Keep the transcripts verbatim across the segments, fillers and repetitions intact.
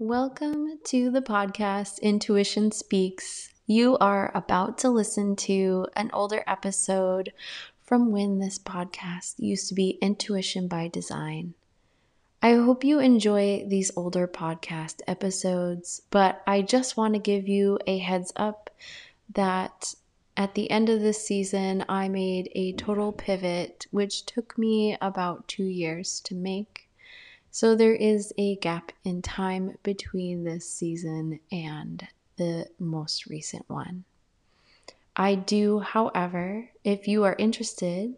Welcome to the podcast Intuition Speaks. You are about to listen to an older episode from when this podcast used to be Intuition by Design. I hope you enjoy these older podcast episodes, but I just want to give you a heads up that at the end of this season, I made a total pivot, which took me about two years to make. So there is a gap in time between this season and the most recent one. I do, however, if you are interested,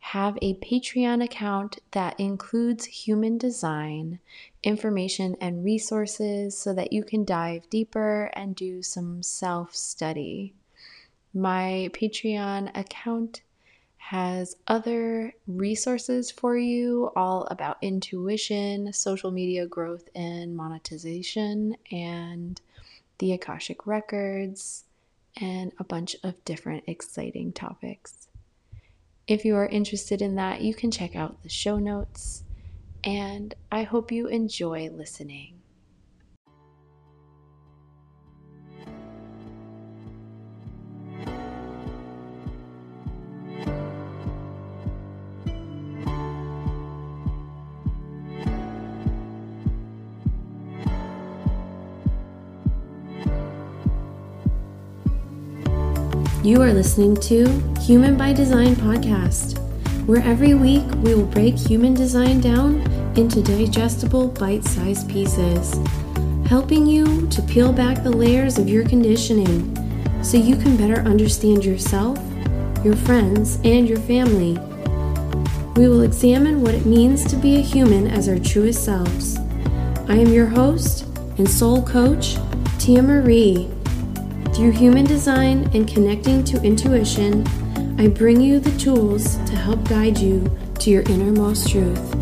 have a Patreon account that includes human design, information, and resources so that you can dive deeper and do some self-study. My Patreon account has other resources for you, all about intuition, social media growth and monetization, and the Akashic Records, and a bunch of different exciting topics. If you are interested in that, you can check out the show notes, and I hope you enjoy listening. You are listening to Human by Design Podcast, where every week we will break human design down into digestible bite-sized pieces, helping you to peel back the layers of your conditioning so you can better understand yourself, your friends, and your family. We will examine what it means to be a human as our truest selves. I am your host and soul coach, Tia Marie. Through human design and connecting to intuition, I bring you the tools to help guide you to your innermost truth.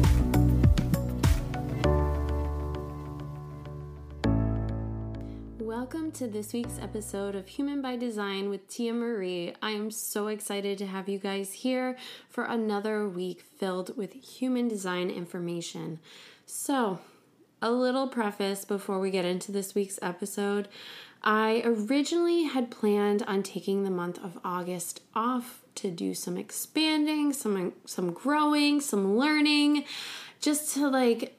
Welcome to this week's episode of Human by Design with Tia Marie. I am so excited to have you guys here for another week filled with human design information. So, a little preface before we get into this week's episode. I originally had planned on taking the month of August off to do some expanding, some some growing, some learning, just to like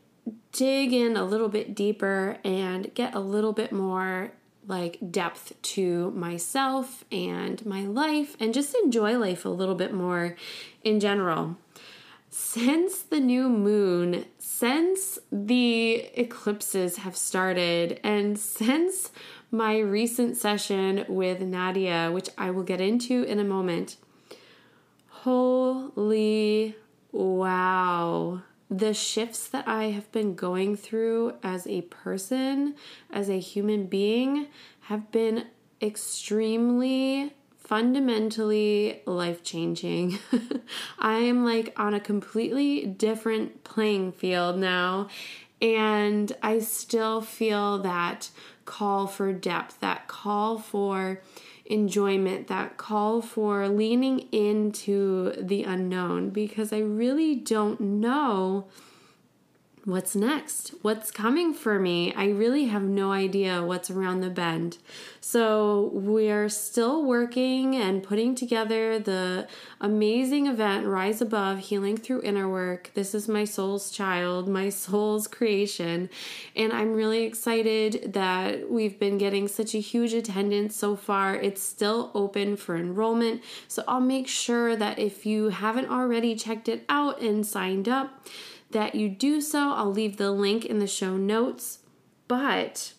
dig in a little bit deeper and get a little bit more like depth to myself and my life and just enjoy life a little bit more in general. Since the new moon, since the eclipses have started, and since my recent session with Nadia, which I will get into in a moment. Holy wow. The shifts that I have been going through as a person, as a human being, have been extremely, fundamentally life-changing. I am like on a completely different playing field now, and I still feel that call for depth, that call for enjoyment, that call for leaning into the unknown, because I really don't know what's next, what's coming for me. I really have no idea what's around the bend. So we're still working and putting together the amazing event, Rise Above Healing Through Inner Work. This is my soul's child, my soul's creation. And I'm really excited that we've been getting such a huge attendance so far. It's still open for enrollment. So I'll make sure that if you haven't already checked it out and signed up, that you do so. I'll leave the link in the show notes, but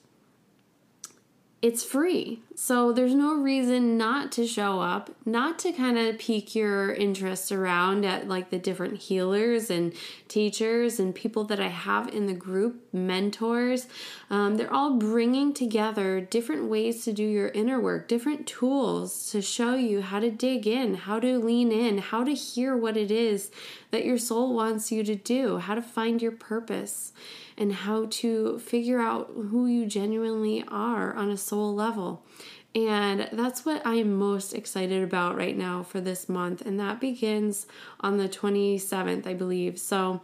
it's free. So there's no reason not to show up, not to kind of pique your interest around at like the different healers and teachers and people that I have in the group, mentors. Um, they're all bringing together different ways to do your inner work, different tools to show you how to dig in, how to lean in, how to hear what it is that your soul wants you to do, how to find your purpose, and how to figure out who you genuinely are on a soul level. And that's what I'm most excited about right now for this month. And that begins on the twenty-seventh, I believe. So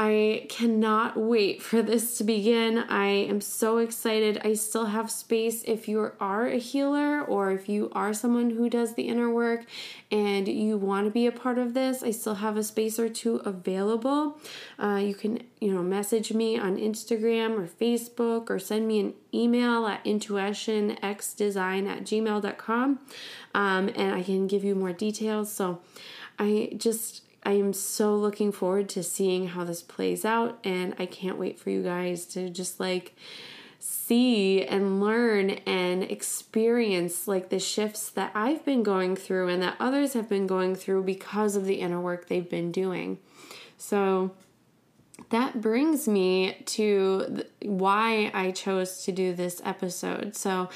I cannot wait for this to begin. I am so excited. I still have space if you are a healer or if you are someone who does the inner work and you want to be a part of this. I still have a space or two available. Uh, you can, you know, message me on Instagram or Facebook or send me an email at intuitionxdesign at gmail dot com, um, and I can give you more details. So I just... I am so looking forward to seeing how this plays out, and I can't wait for you guys to just like see and learn and experience like the shifts that I've been going through and that others have been going through because of the inner work they've been doing. So that brings me to th- why I chose to do this episode. So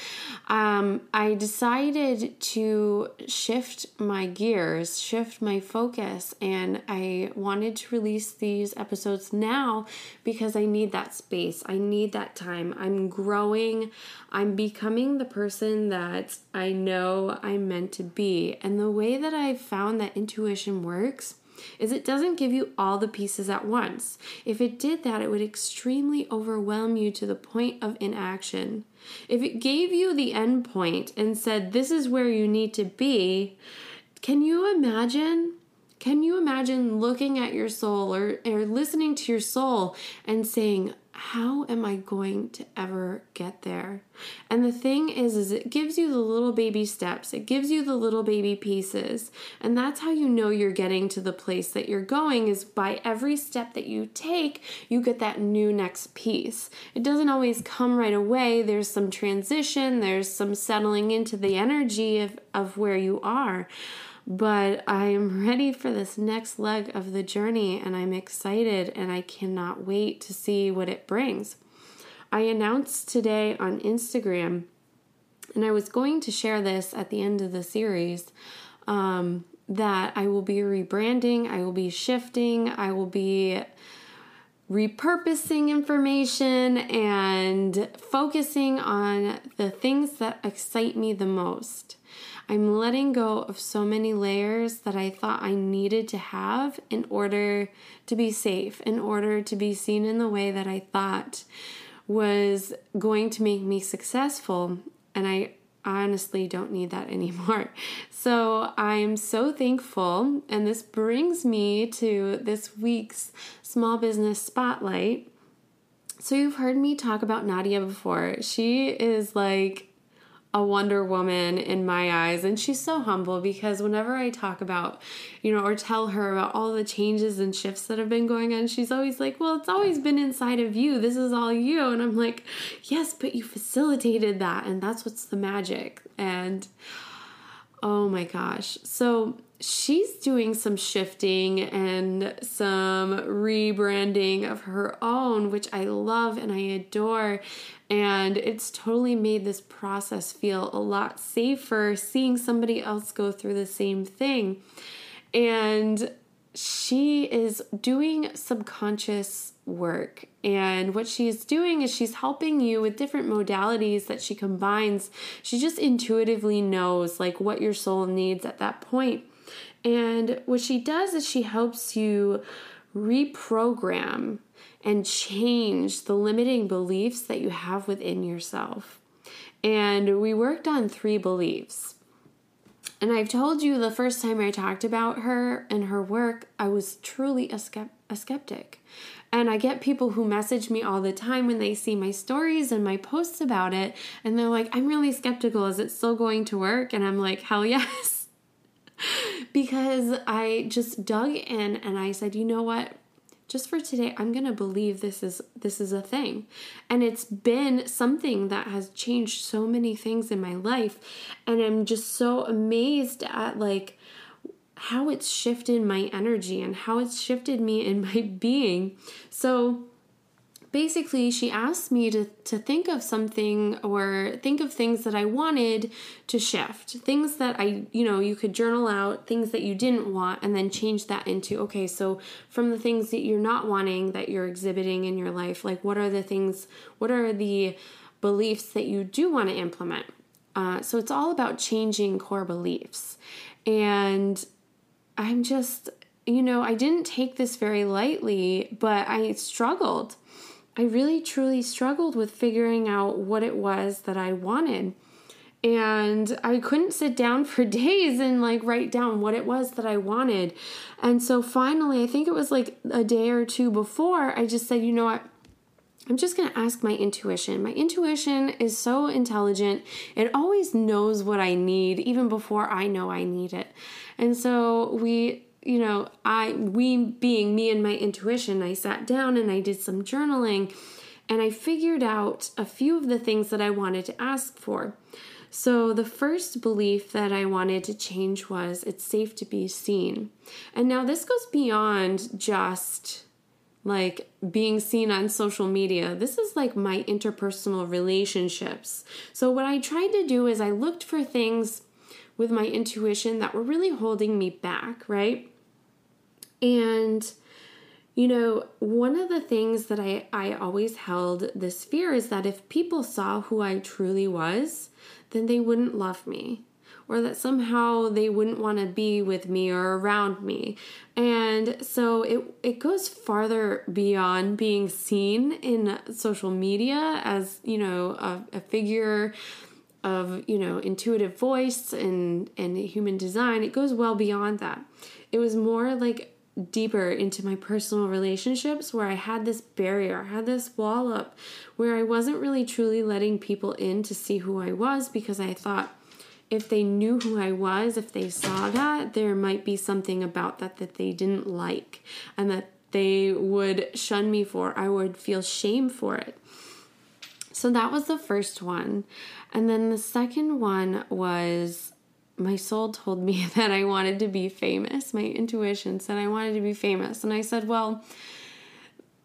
um, I decided to shift my gears, shift my focus, and I wanted to release these episodes now because I need that space. I need that time. I'm growing. I'm becoming the person that I know I'm meant to be. And the way that I've found that intuition works is it doesn't give you all the pieces at once. If it did that, it would extremely overwhelm you to the point of inaction. If it gave you the end point and said, this is where you need to be, can you imagine? Can you imagine looking at your soul or, or listening to your soul and saying, how am I going to ever get there? And the thing is, is it gives you the little baby steps. It gives you the little baby pieces. And that's how you know you're getting to the place that you're going, is by every step that you take, you get that new next piece. It doesn't always come right away. There's some transition. There's some settling into the energy of, of where you are. But I am ready for this next leg of the journey, and I'm excited, and I cannot wait to see what it brings. I announced today on Instagram, and I was going to share this at the end of the series, um, that I will be rebranding, I will be shifting, I will be repurposing information and focusing on the things that excite me the most. I'm letting go of so many layers that I thought I needed to have in order to be safe, in order to be seen in the way that I thought was going to make me successful. And I honestly don't need that anymore. So I'm so thankful. And this brings me to this week's Small Business Spotlight. So you've heard me talk about Nadia before. She is like a Wonder Woman in my eyes. And she's so humble because whenever I talk about, you know, or tell her about all the changes and shifts that have been going on, she's always like, well, it's always been inside of you. This is all you. And I'm like, yes, but you facilitated that. And that's what's the magic. And oh my gosh. So she's doing some shifting and some rebranding of her own, which I love and I adore. And it's totally made this process feel a lot safer, seeing somebody else go through the same thing. And she is doing subconscious work. And what she's doing is she's helping you with different modalities that she combines. She just intuitively knows like what your soul needs at that point. And what she does is she helps you reprogram and change the limiting beliefs that you have within yourself. And we worked on three beliefs. And I've told you the first time I talked about her and her work, I was truly a skeptic. And I get people who message me all the time when they see my stories and my posts about it. And they're like, I'm really skeptical. Is it still going to work? And I'm like, hell yes. Because I just dug in and I said, you know what? Just for today, I'm going to believe this is this is a thing. And it's been something that has changed so many things in my life. And I'm just so amazed at like how it's shifted my energy and how it's shifted me in my being. So basically, she asked me to, to think of something or think of things that I wanted to shift. Things that I, you know, you could journal out, things that you didn't want, and then change that into, okay, so from the things that you're not wanting that you're exhibiting in your life, like what are the things, what are the beliefs that you do want to implement? Uh, so it's all about changing core beliefs. And I'm just you know, I didn't take this very lightly, but I struggled. I really truly struggled with figuring out what it was that I wanted. And I couldn't sit down for days and like write down what it was that I wanted. And so finally, I think it was like a day or two before, I just said, you know what? I'm just going to ask my intuition. My intuition is so intelligent. It always knows what I need even before I know I need it. And so we, you know, I, we being me and my intuition, I sat down and I did some journaling and I figured out a few of the things that I wanted to ask for. So the first belief that I wanted to change was it's safe to be seen. And now this goes beyond just like being seen on social media. This is like my interpersonal relationships. So what I tried to do is I looked for things with my intuition that were really holding me back, right? And you know, one of the things that I, I always held this fear is that if people saw who I truly was, then they wouldn't love me, or that somehow they wouldn't want to be with me or around me. And so it, it goes farther beyond being seen in social media as, you know, a, a figure of, you know, intuitive voice and, and human design. It goes well beyond that. It was more like deeper into my personal relationships where I had this barrier, I had this wall up where I wasn't really truly letting people in to see who I was, because I thought if they knew who I was, if they saw that, there might be something about that that they didn't like and that they would shun me for. I would feel shame for it. So that was the first one. And then the second one was my soul told me that I wanted to be famous. My intuition said I wanted to be famous. And I said, well,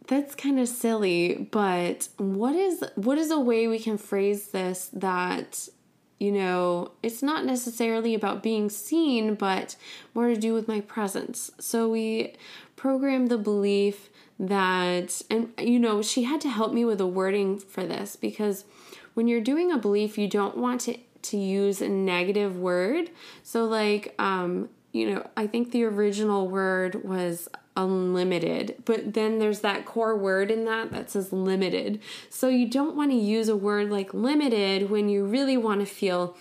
that's kind of silly, but what is, what is a way we can phrase this that, you know, it's not necessarily about being seen, but more to do with my presence. So we programmed the belief that, and you know, she had to help me with the wording for this, because when you're doing a belief, you don't want to to use a negative word. So like, um, you know, I think the original word was unlimited, but then there's that core word in that that says limited. So you don't want to use a word like limited when you really want to feel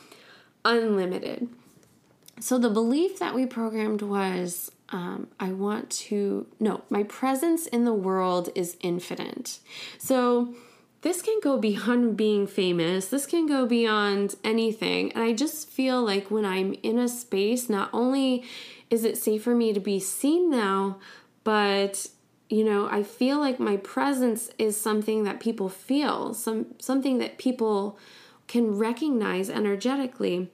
unlimited. So the belief that we programmed was, um, I want to, no, my presence in the world is infinite. So this can go beyond being famous. This can go beyond anything. And I just feel like when I'm in a space, not only is it safe for me to be seen now, but, you know, I feel like my presence is something that people feel, some something that people can recognize energetically.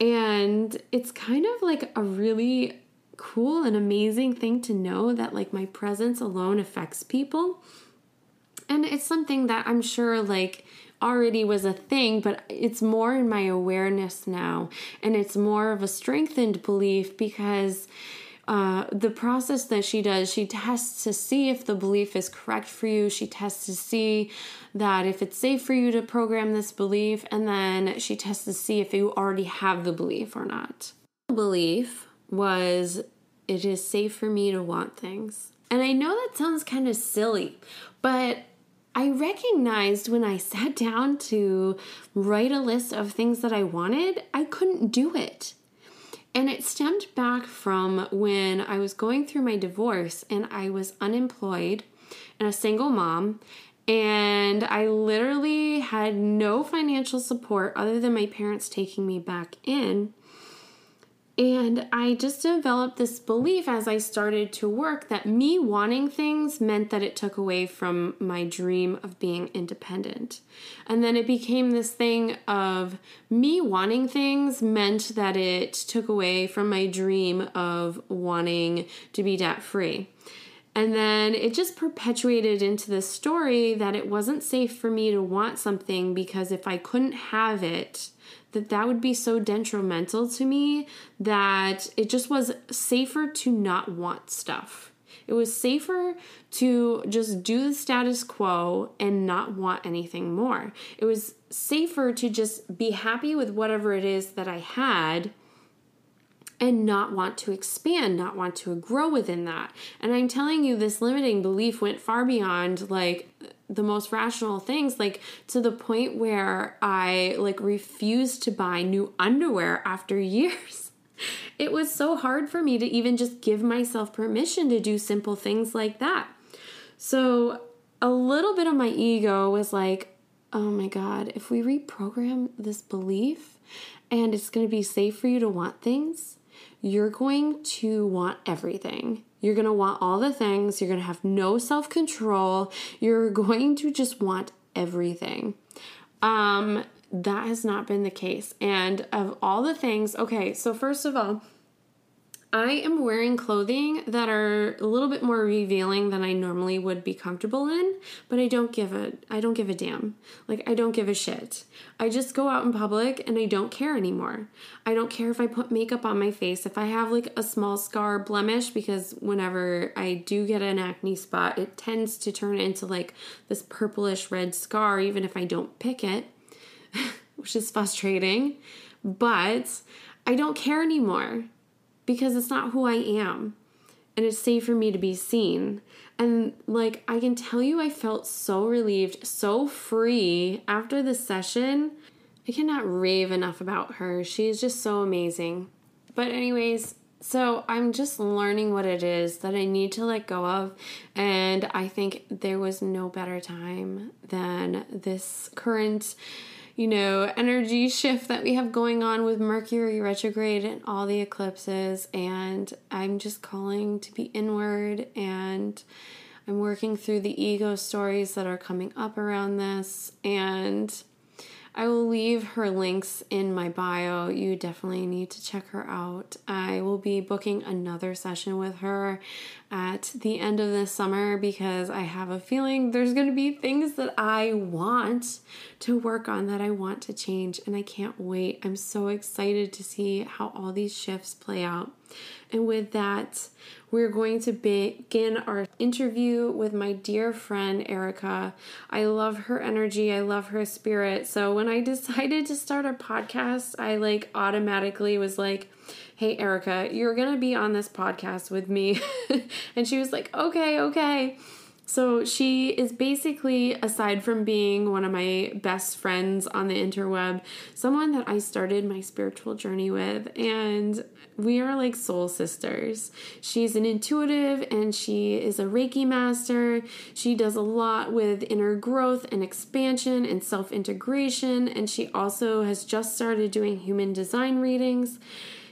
And it's kind of like a really cool and amazing thing to know that like my presence alone affects people. And it's something that I'm sure like already was a thing, but it's more in my awareness now. And it's more of a strengthened belief because uh, the process that she does, she tests to see if the belief is correct for you. She tests to see that if it's safe for you to program this belief. And then she tests to see if you already have the belief or not. The belief was, it is safe for me to want things. And I know that sounds kind of silly, but I recognized when I sat down to write a list of things that I wanted, I couldn't do it. And it stemmed back from when I was going through my divorce and I was unemployed and a single mom, and I literally had no financial support other than my parents taking me back in. And I just developed this belief as I started to work that me wanting things meant that it took away from my dream of being independent. And then it became this thing of me wanting things meant that it took away from my dream of wanting to be debt free. And then it just perpetuated into this story that it wasn't safe for me to want something because if I couldn't have it, that that would be so detrimental to me that it just was safer to not want stuff. It was safer to just do the status quo and not want anything more. It was safer to just be happy with whatever it is that I had and not want to expand, not want to grow within that. And I'm telling you, this limiting belief went far beyond like the most rational things, like to the point where I like refused to buy new underwear after years. It was so hard for me to even just give myself permission to do simple things like that. So a little bit of my ego was like, oh my God, if we reprogram this belief and it's going to be safe for you to want things, you're going to want everything. You're going to want all the things. You're going to have no self-control. You're going to just want everything. Um, that has not been the case. And of all the things, okay, so first of all, I am wearing clothing that are a little bit more revealing than I normally would be comfortable in, but I don't give a, I don't give a damn. Like, I don't give a shit. I just go out in public and I don't care anymore. I don't care if I put makeup on my face, if I have like a small scar blemish, because whenever I do get an acne spot, it tends to turn into like this purplish red scar, even if I don't pick it, which is frustrating, but I don't care anymore. Because it's not who I am. And it's safe for me to be seen. And like, I can tell you, I felt so relieved, so free after the session. I cannot rave enough about her. She is just so amazing. But anyways, so I'm just learning what it is that I need to let go of. And I think there was no better time than this current, you know, energy shift that we have going on with Mercury retrograde and all the eclipses. And I'm just calling to be inward, and I'm working through the ego stories that are coming up around this. And I will leave her links in my bio. You definitely need to check her out. I will be booking another session with her at the end of this summer, because I have a feeling there's going to be things that I want to work on, that I want to change, and I can't wait. I'm so excited to see how all these shifts play out. And with that, we're going to begin our interview with my dear friend, Erica. I love her energy. I love her spirit. So when I decided to start a podcast, I like automatically was like, hey, Erica, you're going to be on this podcast with me. And she was like, okay, okay. So she is basically, aside from being one of my best friends on the interweb, someone that I started my spiritual journey with, and we are like soul sisters. She's an intuitive, and she is a Reiki master. She does a lot with inner growth and expansion and self-integration, and she also has just started doing human design readings.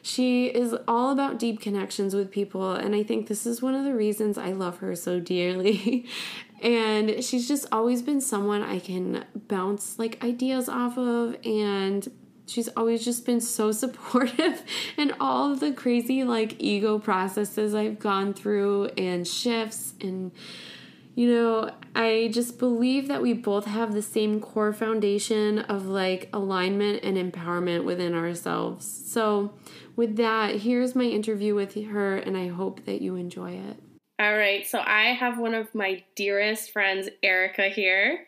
She is all about deep connections with people, and I think this is one of the reasons I love her so dearly. And she's just always been someone I can bounce like ideas off of, and she's always just been so supportive in all of the crazy like ego processes I've gone through and shifts. And you know, I just believe that we both have the same core foundation of like alignment and empowerment within ourselves. So with that, here's my interview with her, and I hope that you enjoy it. All right. So I have one of my dearest friends, Erica, here,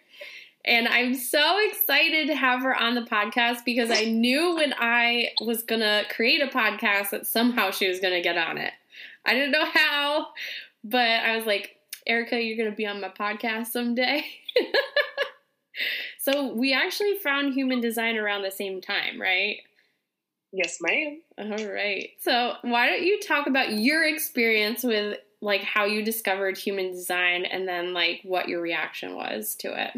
and I'm so excited to have her on the podcast, because I knew when I was going to create a podcast that somehow she was going to get on it. I didn't know how, but I was like, Erica, you're going to be on my podcast someday. So we actually found human design around the same time, right? Yes, ma'am. All right. So why don't you talk about your experience with, like, how you discovered human design, and then, like, what your reaction was to it?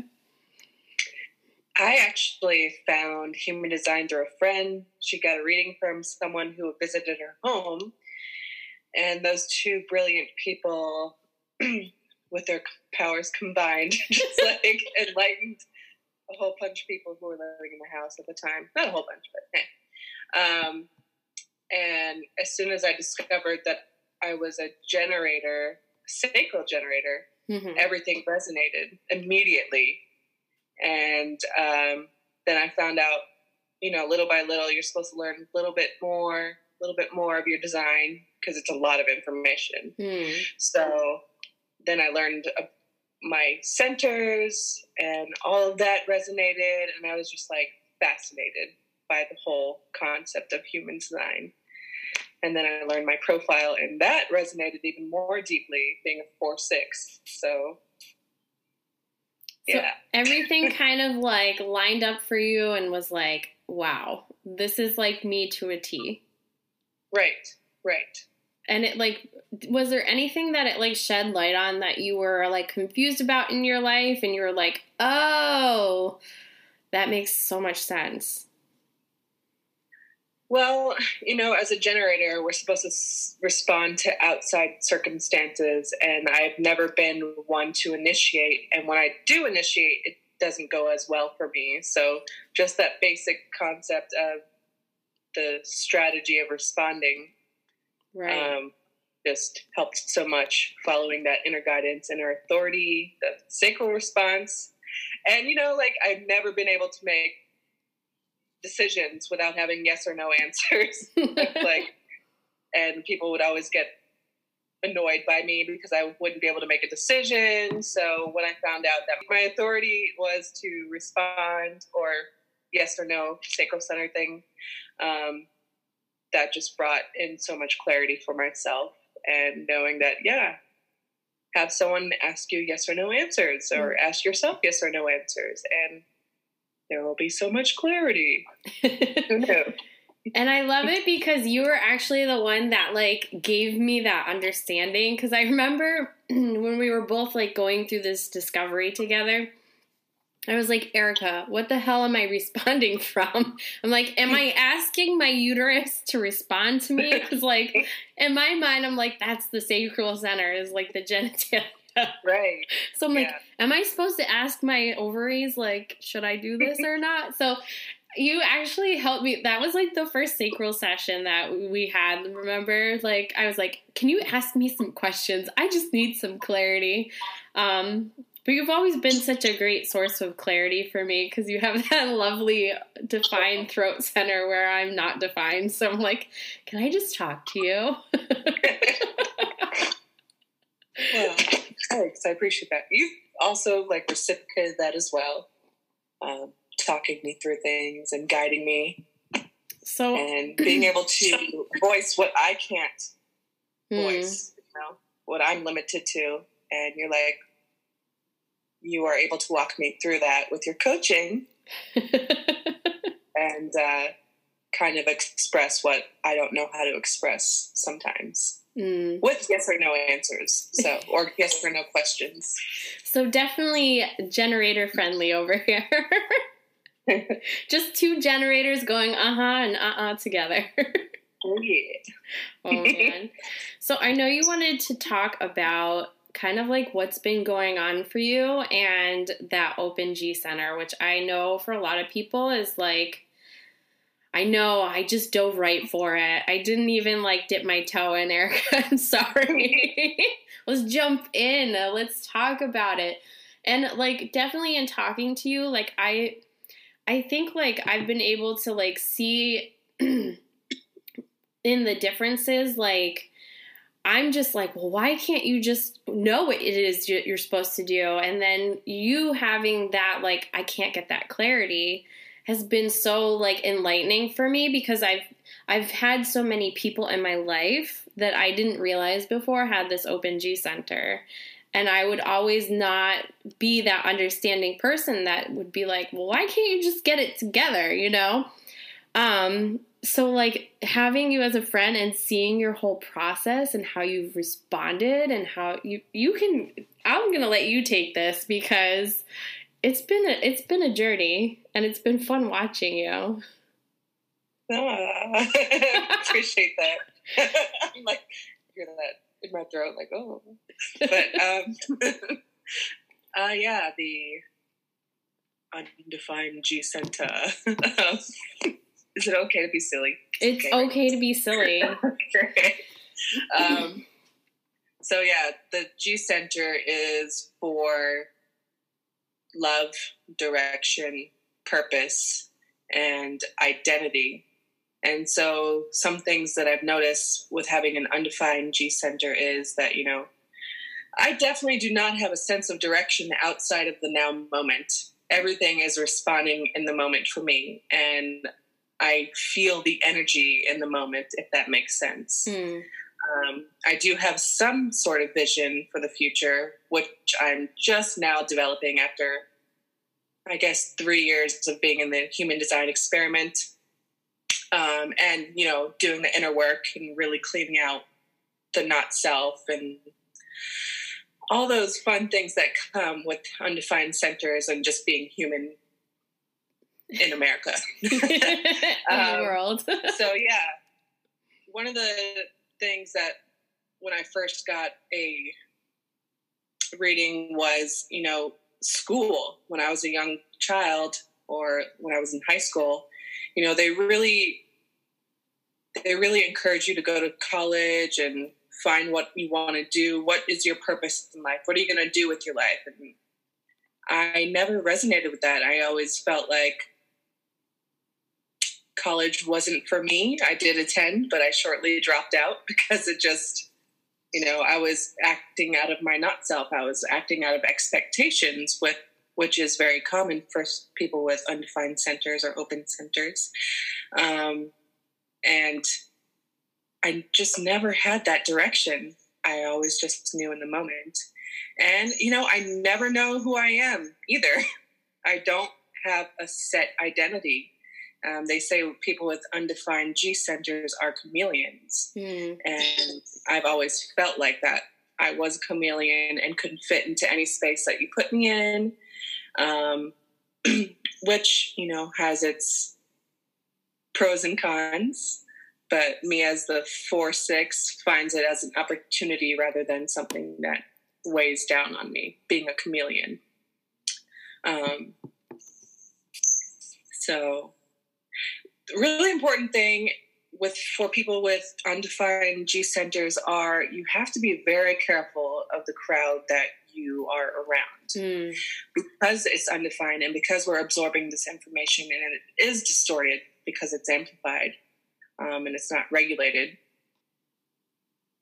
I actually found human design through a friend. She got a reading from someone who visited her home, and those two brilliant people, with their powers combined, just like enlightened a whole bunch of people who were living in the house at the time. Not a whole bunch, but eh. Um, and as soon as I discovered that I was a generator, sacral generator, mm-hmm. everything resonated immediately. And um, then I found out, you know, little by little, you're supposed to learn a little bit more, a little bit more of your design, because it's a lot of information. Mm. So then I learned my centers, and all of that resonated, and I was just like fascinated by the whole concept of human design. And then I learned my profile, and that resonated even more deeply, being a four six. So, yeah. So everything kind of, like, lined up for you and was like, wow, this is, like, me to a T. Right, right. And it, like, was there anything that it, like, shed light on that you were, like, confused about in your life? And you were like, oh, that makes so much sense. Well, you know, as a generator, we're supposed to s- respond to outside circumstances, and I've never been one to initiate. And when I do initiate, it doesn't go as well for me. So just that basic concept of the strategy of responding, right, um, just helped so much, following that inner guidance, inner authority, the sacral response. And, you know, like, I've never been able to make decisions without having yes or no answers. Like, and people would always get annoyed by me because I wouldn't be able to make a decision. So when I found out that my authority was to respond, or yes or no, sacral center thing, um, that just brought in so much clarity for myself, and knowing that, yeah, have someone ask you yes or no answers, or mm-hmm. ask yourself yes or no answers, and there will be so much clarity. Who knows? And I love it because you were actually the one that, like, gave me that understanding. Because I remember when we were both, like, going through this discovery together, I was like, Erica, what the hell am I responding from? I'm like, am I asking my uterus to respond to me? Because, like, in my mind, I'm like, that's the sacral center, is, like, the genitalia. Right. So I'm like, yeah. am I supposed to ask my ovaries, like, should I do this or not? So you actually helped me. That was, like, the first sacral session that we had, remember? Like, I was like, can you ask me some questions? I just need some clarity. Um, but you've always been such a great source of clarity for me, because you have that lovely defined throat center where I'm not defined. So I'm like, can I just talk to you? Well, thanks. I appreciate that. You also, like, reciprocated that as well, um, talking me through things and guiding me. So, and being able to voice what I can't voice, mm. you know, what I'm limited to. And you're like, you are able to walk me through that with your coaching and uh, kind of express what I don't know how to express sometimes. Mm. With yes or no answers, so or yes or no questions. So definitely generator friendly over here. Just two generators going uh huh and uh uh together. Oh yeah. Oh man. So I know you wanted to talk about kind of like what's been going on for you and that open G center, which I know for a lot of people is like, I know, I just dove right for it. I didn't even, like, dip my toe in, Erica. I'm sorry. Let's jump in. Let's talk about it. And, like, definitely in talking to you, like, I I think, like, I've been able to, like, see in the differences, like, I'm just like, well, why can't you just know what it is you're supposed to do? And then you having that, like, I can't get that clarity has been so, like, enlightening for me, because I've I've had so many people in my life that I didn't realize before had this open G center. And I would always not be that understanding person that would be like, well, why can't you just get it together, you know? Um, so, like, having you as a friend and seeing your whole process and how you've responded and how you, you can – I'm going to let you take this because – It's been a, it's been a journey, and it's been fun watching you. Ah, appreciate that. I'm like, hear that in my throat, like, oh. But, um, uh, yeah, the undefined G center. Is it okay to be silly? It's okay, okay to be silly. Okay. Um, so, yeah, the G center is for love, direction, purpose, and identity. And so some things that I've noticed with having an undefined G center is that, you know, I definitely do not have a sense of direction outside of the now moment. Everything is responding in the moment for me. And I feel the energy in the moment, if that makes sense. Mm. Um, I do have some sort of vision for the future, which I'm just now developing after, I guess, three years of being in the human design experiment, um, and, you know, doing the inner work and really cleaning out the not self and all those fun things that come with undefined centers and just being human in America. in um, the world. So, yeah. One of the things that when I first got a reading was, you know, school. When I was a young child or when I was in high school, you know, they really, they really encourage you to go to college and find what you want to do. What is your purpose in life? What are you going to do with your life? And I never resonated with that. I always felt like college wasn't for me. I did attend, but I shortly dropped out because it just, you know, I was acting out of my not self. I was acting out of expectations, with which is very common for people with undefined centers or open centers. Um, and I just never had that direction. I always just knew in the moment. And, you know, I never know who I am either. I don't have a set identity. Um, they say people with undefined G centers are chameleons. Mm. And I've always felt like that. I was a chameleon and couldn't fit into any space that you put me in, um, which, you know, has its pros and cons. But me as the four six finds it as an opportunity rather than something that weighs down on me, being a chameleon. Um, so really important thing with for people with undefined G centers are you have to be very careful of the crowd that you are around. Mm. Because it's undefined and because we're absorbing this information and it is distorted because it's amplified, um, and it's not regulated,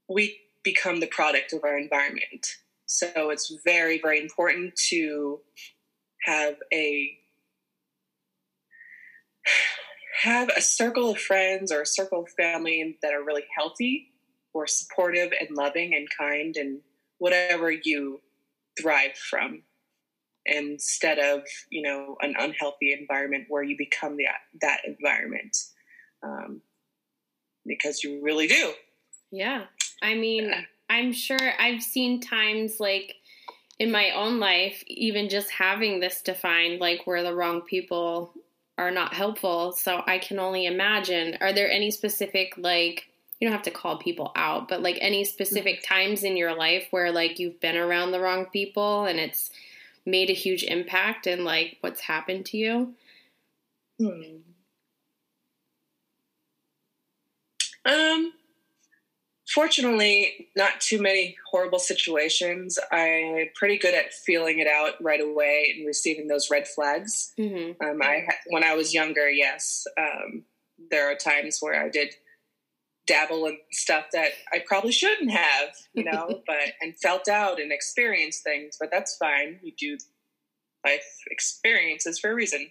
we become the product of our environment. So it's very, very important to have a have a circle of friends or a circle of family that are really healthy or supportive and loving and kind and whatever you thrive from, instead of, you know, an unhealthy environment where you become the, that environment. Um, because you really do. Yeah. I mean, yeah. I'm sure I've seen times like in my own life, even just having this defined, like where the wrong people are not helpful. So I can only imagine, are there any specific, like, you don't have to call people out, but like any specific mm-hmm. times in your life where like you've been around the wrong people and it's made a huge impact and like what's happened to you? Hmm. Um, Fortunately, not too many horrible situations. I'm pretty good at feeling it out right away and receiving those red flags. Mm-hmm. Um, I, when I was younger, yes, um, there are times where I did dabble in stuff that I probably shouldn't have, you know, but and felt out and experienced things. But that's fine. You do life experiences for a reason.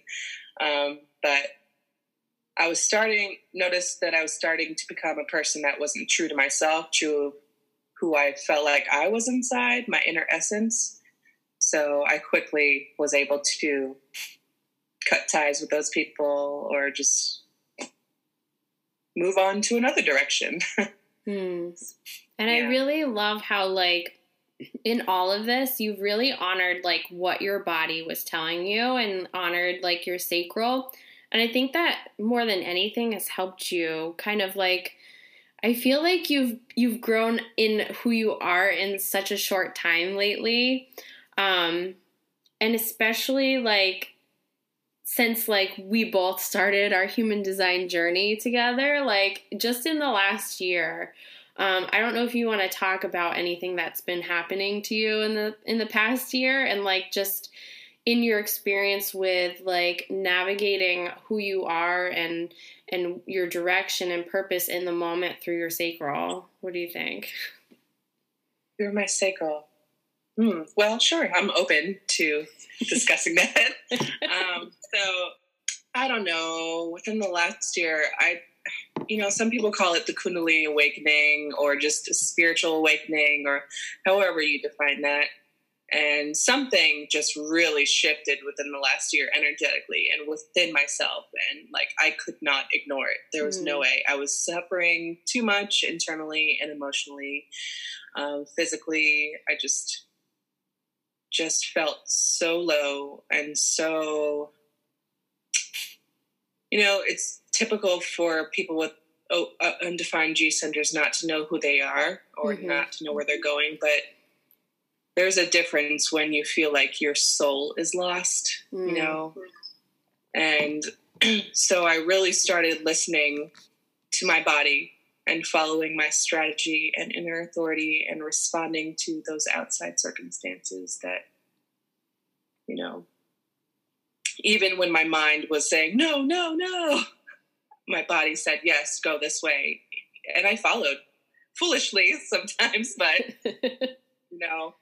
Um, but I was starting, noticed that I was starting to become a person that wasn't true to myself, true of who I felt like I was inside, my inner essence. So I quickly was able to cut ties with those people or just move on to another direction. Hmm. And yeah. I really love how, like, in all of this, you've really honored, like, what your body was telling you and honored, like, your sacral. And I think that more than anything has helped you kind of like, I feel like you've you've grown in who you are in such a short time lately. Um, and especially like since like we both started our human design journey together, like just in the last year. Um, I don't know if you want to talk about anything that's been happening to you in the in the past year and like just in your experience with like navigating who you are and and your direction and purpose in the moment through your sacral. What do you think? Through my sacral. Hmm. Well, sure. I'm open to discussing that. um, so I I don't know, within the last year, I, you know, some people call it the Kundalini awakening or just a spiritual awakening or however you define that. And something just really shifted within the last year energetically and within myself. And like, I could not ignore it. There was mm. no way. I was suffering too much internally and emotionally, um, physically. I just, just felt so low and so, you know, it's typical for people with oh, uh, undefined G centers not to know who they are or mm-hmm. not to know where they're going, but there's a difference when you feel like your soul is lost, mm. you know? And so I really started listening to my body and following my strategy and inner authority and responding to those outside circumstances that, you know, even when my mind was saying, no, no, no, my body said, yes, go this way. And I followed foolishly sometimes, but, you know,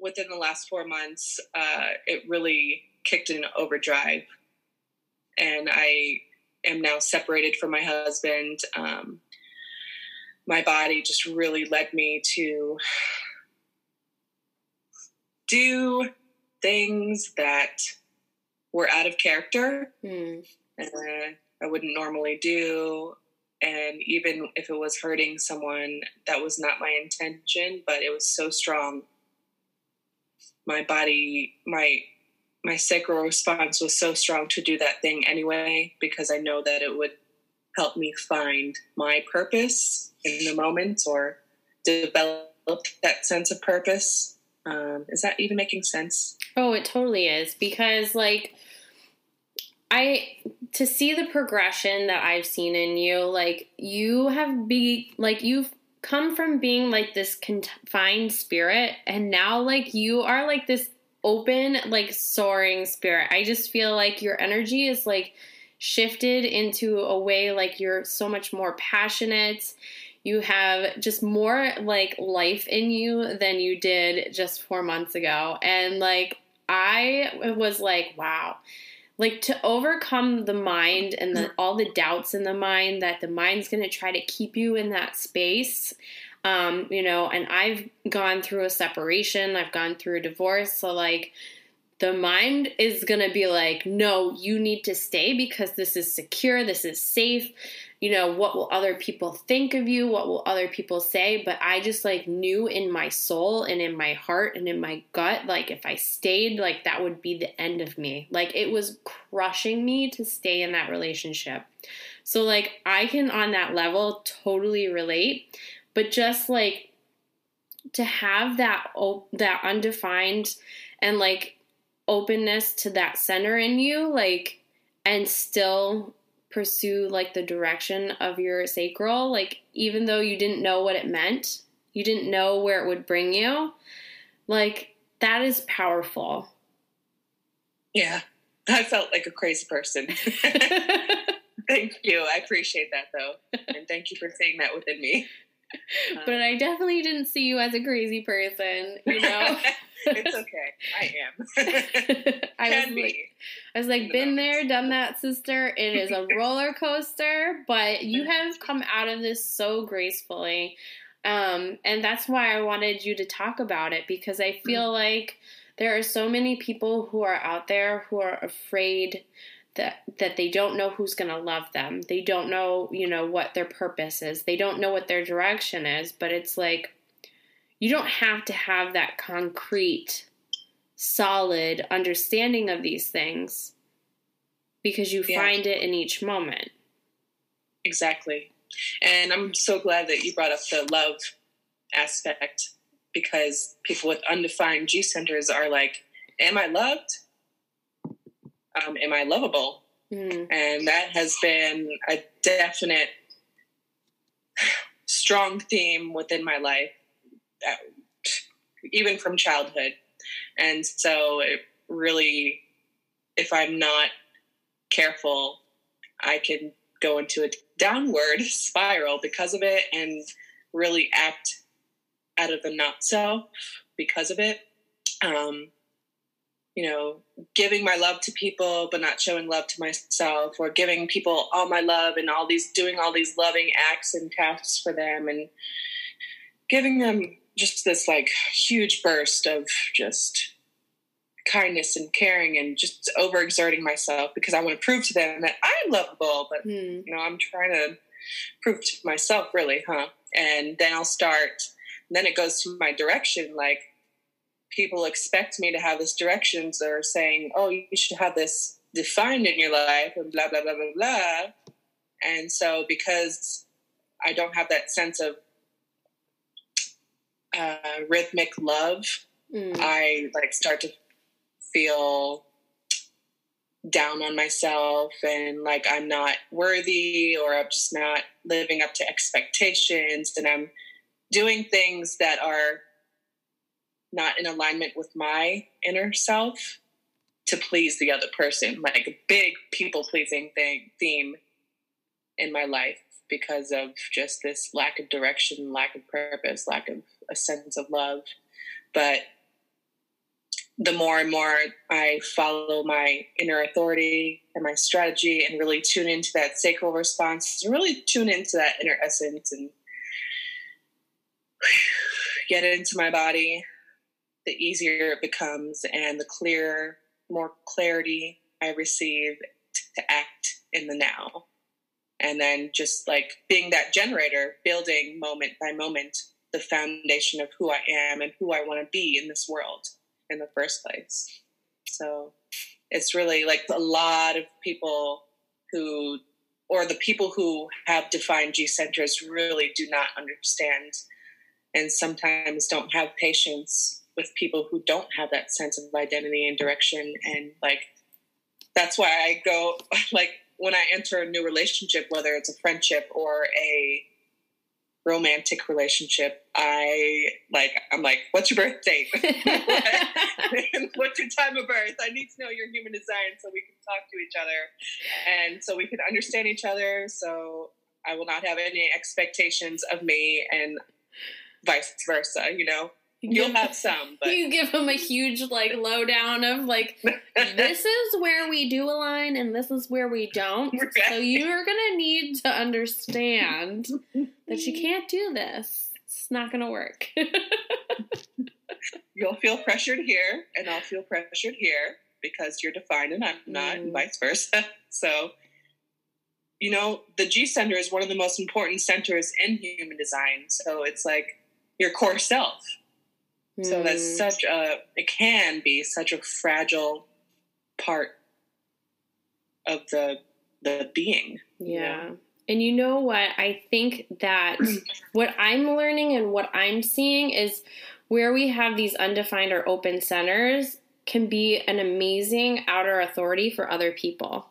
within the last four months, uh, it really kicked in overdrive. And I am now separated from my husband. Um, my body just really led me to do things that were out of character mm. and I wouldn't normally do. And even if it was hurting someone, that was not my intention, but it was so strong. My body, my my sacral response was so strong to do that thing anyway, because I know that it would help me find my purpose in the moment or develop that sense of purpose. Um, is that even making sense? Oh, it totally is. Because, like, I, to see the progression that I've seen in you, like, you have be, like, you've come from being like this confined spirit, and now like you are like this open, like soaring spirit. I just feel like your energy is like shifted into a way like you're so much more passionate. You have just more like life in you than you did just four months ago. And like I was like, wow. Like, to overcome the mind and the, all the doubts in the mind that the mind's going to try to keep you in that space, um, you know, and I've gone through a separation. I've gone through a divorce. So, like, the mind is going to be like, no, you need to stay because this is secure. This is safe. You know, what will other people think of you? What will other people say? But I just, like, knew in my soul and in my heart and in my gut, like, if I stayed, like, that would be the end of me. Like, it was crushing me to stay in that relationship. So, like, I can, on that level, totally relate. But just, like, to have that that undefined and, like, openness to that center in you, like, and still pursue like the direction of your sacral, like even though you didn't know what it meant, you didn't know where it would bring you, like that is powerful. Yeah, I felt like a crazy person. Thank you, I appreciate that though, and thank you for saying that within me. Um, but I definitely didn't see you as a crazy person, you know. It's okay. I am. I Can was be. Like, I was like, been there, done that, sister. It is a roller coaster, but you have come out of this so gracefully. Um, and that's why I wanted you to talk about it, because I feel like there are so many people who are out there who are afraid that, that they don't know who's going to love them. They don't know, you know, what their purpose is. They don't know what their direction is, but it's like, you don't have to have that concrete, solid understanding of these things because you yeah. find it in each moment. Exactly. And I'm so glad that you brought up the love aspect, because people with undefined G centers are like, am I loved? Um, am I lovable? Mm. And that has been a definite strong theme within my life, even from childhood. And so it really, if I'm not careful, I can go into a downward spiral because of it and really act out of the not self because of it. Um, you know, giving my love to people but not showing love to myself, or giving people all my love and all these, doing all these loving acts and tasks for them, and giving them just this like huge burst of just kindness and caring, and just overexerting myself because I want to prove to them that I'm lovable, but mm. you know, I'm trying to prove to myself really, huh? And then I'll start, then it goes to my direction. Like, people expect me to have this directions, or saying, oh, you should have this defined in your life, and blah, blah, blah, blah, blah. And so because I don't have that sense of uh, rhythmic love, mm. I like start to feel down on myself, and like I'm not worthy, or I'm just not living up to expectations, and I'm doing things that are not in alignment with my inner self to please the other person. Like a big people pleasing thing theme in my life because of just this lack of direction, lack of purpose, lack of a sense of love. But the more and more I follow my inner authority and my strategy, and really tune into that sacral response, and really tune into that inner essence, and get into my body, the easier it becomes, and the clearer, more clarity I receive to act in the now. And then just like being that generator, building moment by moment the foundation of who I am and who I want to be in this world in the first place. So it's really like a lot of people who, or the people who have defined G centers, really do not understand, and sometimes don't have patience with people who don't have that sense of identity and direction. And like, that's why I go, like when I enter a new relationship, whether it's a friendship or a romantic relationship, I like, I'm like, what's your birth date? What's your time of birth? I need to know your human design so we can talk to each other, and so we can understand each other. So I will not have any expectations of me, and vice versa, you know. You'll have some, but you give them a huge like lowdown of like, this is where we do align and this is where we don't. Right. So you're gonna need to understand that you can't do this. It's not gonna work. You'll feel pressured here, and I'll feel pressured here because you're defined and I'm not, mm. and vice versa. So, you know, the G center is one of the most important centers in human design. So it's like your core self. So that's such a, it can be such a fragile part of the the being. Yeah. You know? And you know what? I think that what I'm learning and what I'm seeing is where we have these undefined or open centers can be an amazing outer authority for other people.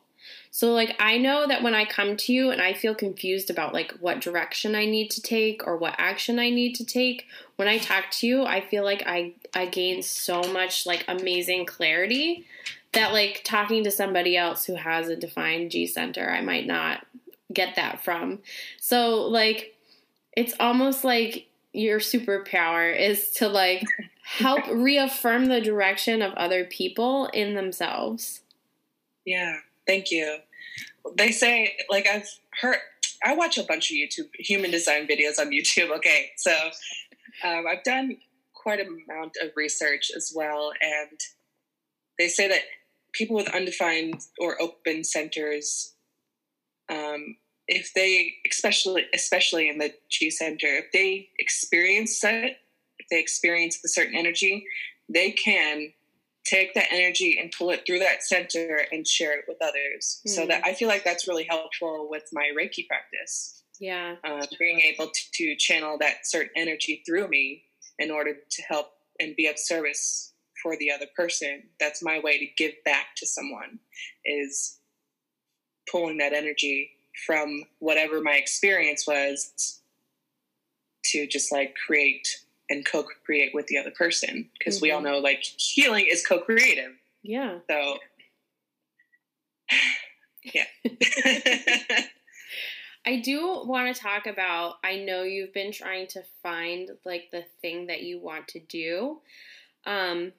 So like, I know that when I come to you and I feel confused about like what direction I need to take or what action I need to take, when I talk to you, I feel like I, I gain so much like amazing clarity that like talking to somebody else who has a defined G center, I might not get that from. So like, it's almost like your superpower is to like help reaffirm the direction of other people in themselves. Yeah. Thank you. They say, like, I've heard, I watch a bunch of YouTube, human design videos on YouTube. Okay. So um, I've done quite an amount of research as well. And they say that people with undefined or open centers, um, if they, especially, especially in the G center, if they experience it, if they experience a certain energy, they can take that energy and pull it through that center and share it with others. Mm. So that I feel like that's really helpful with my Reiki practice. Yeah. Uh, being able to, to channel that certain energy through me in order to help and be of service for the other person. That's my way to give back to someone, is pulling that energy from whatever my experience was to just like create and co-create with the other person. Because mm-hmm. we all know, like, healing is co-creative. Yeah. So, yeah. I do want to talk about, I know you've been trying to find, like, the thing that you want to do. Um,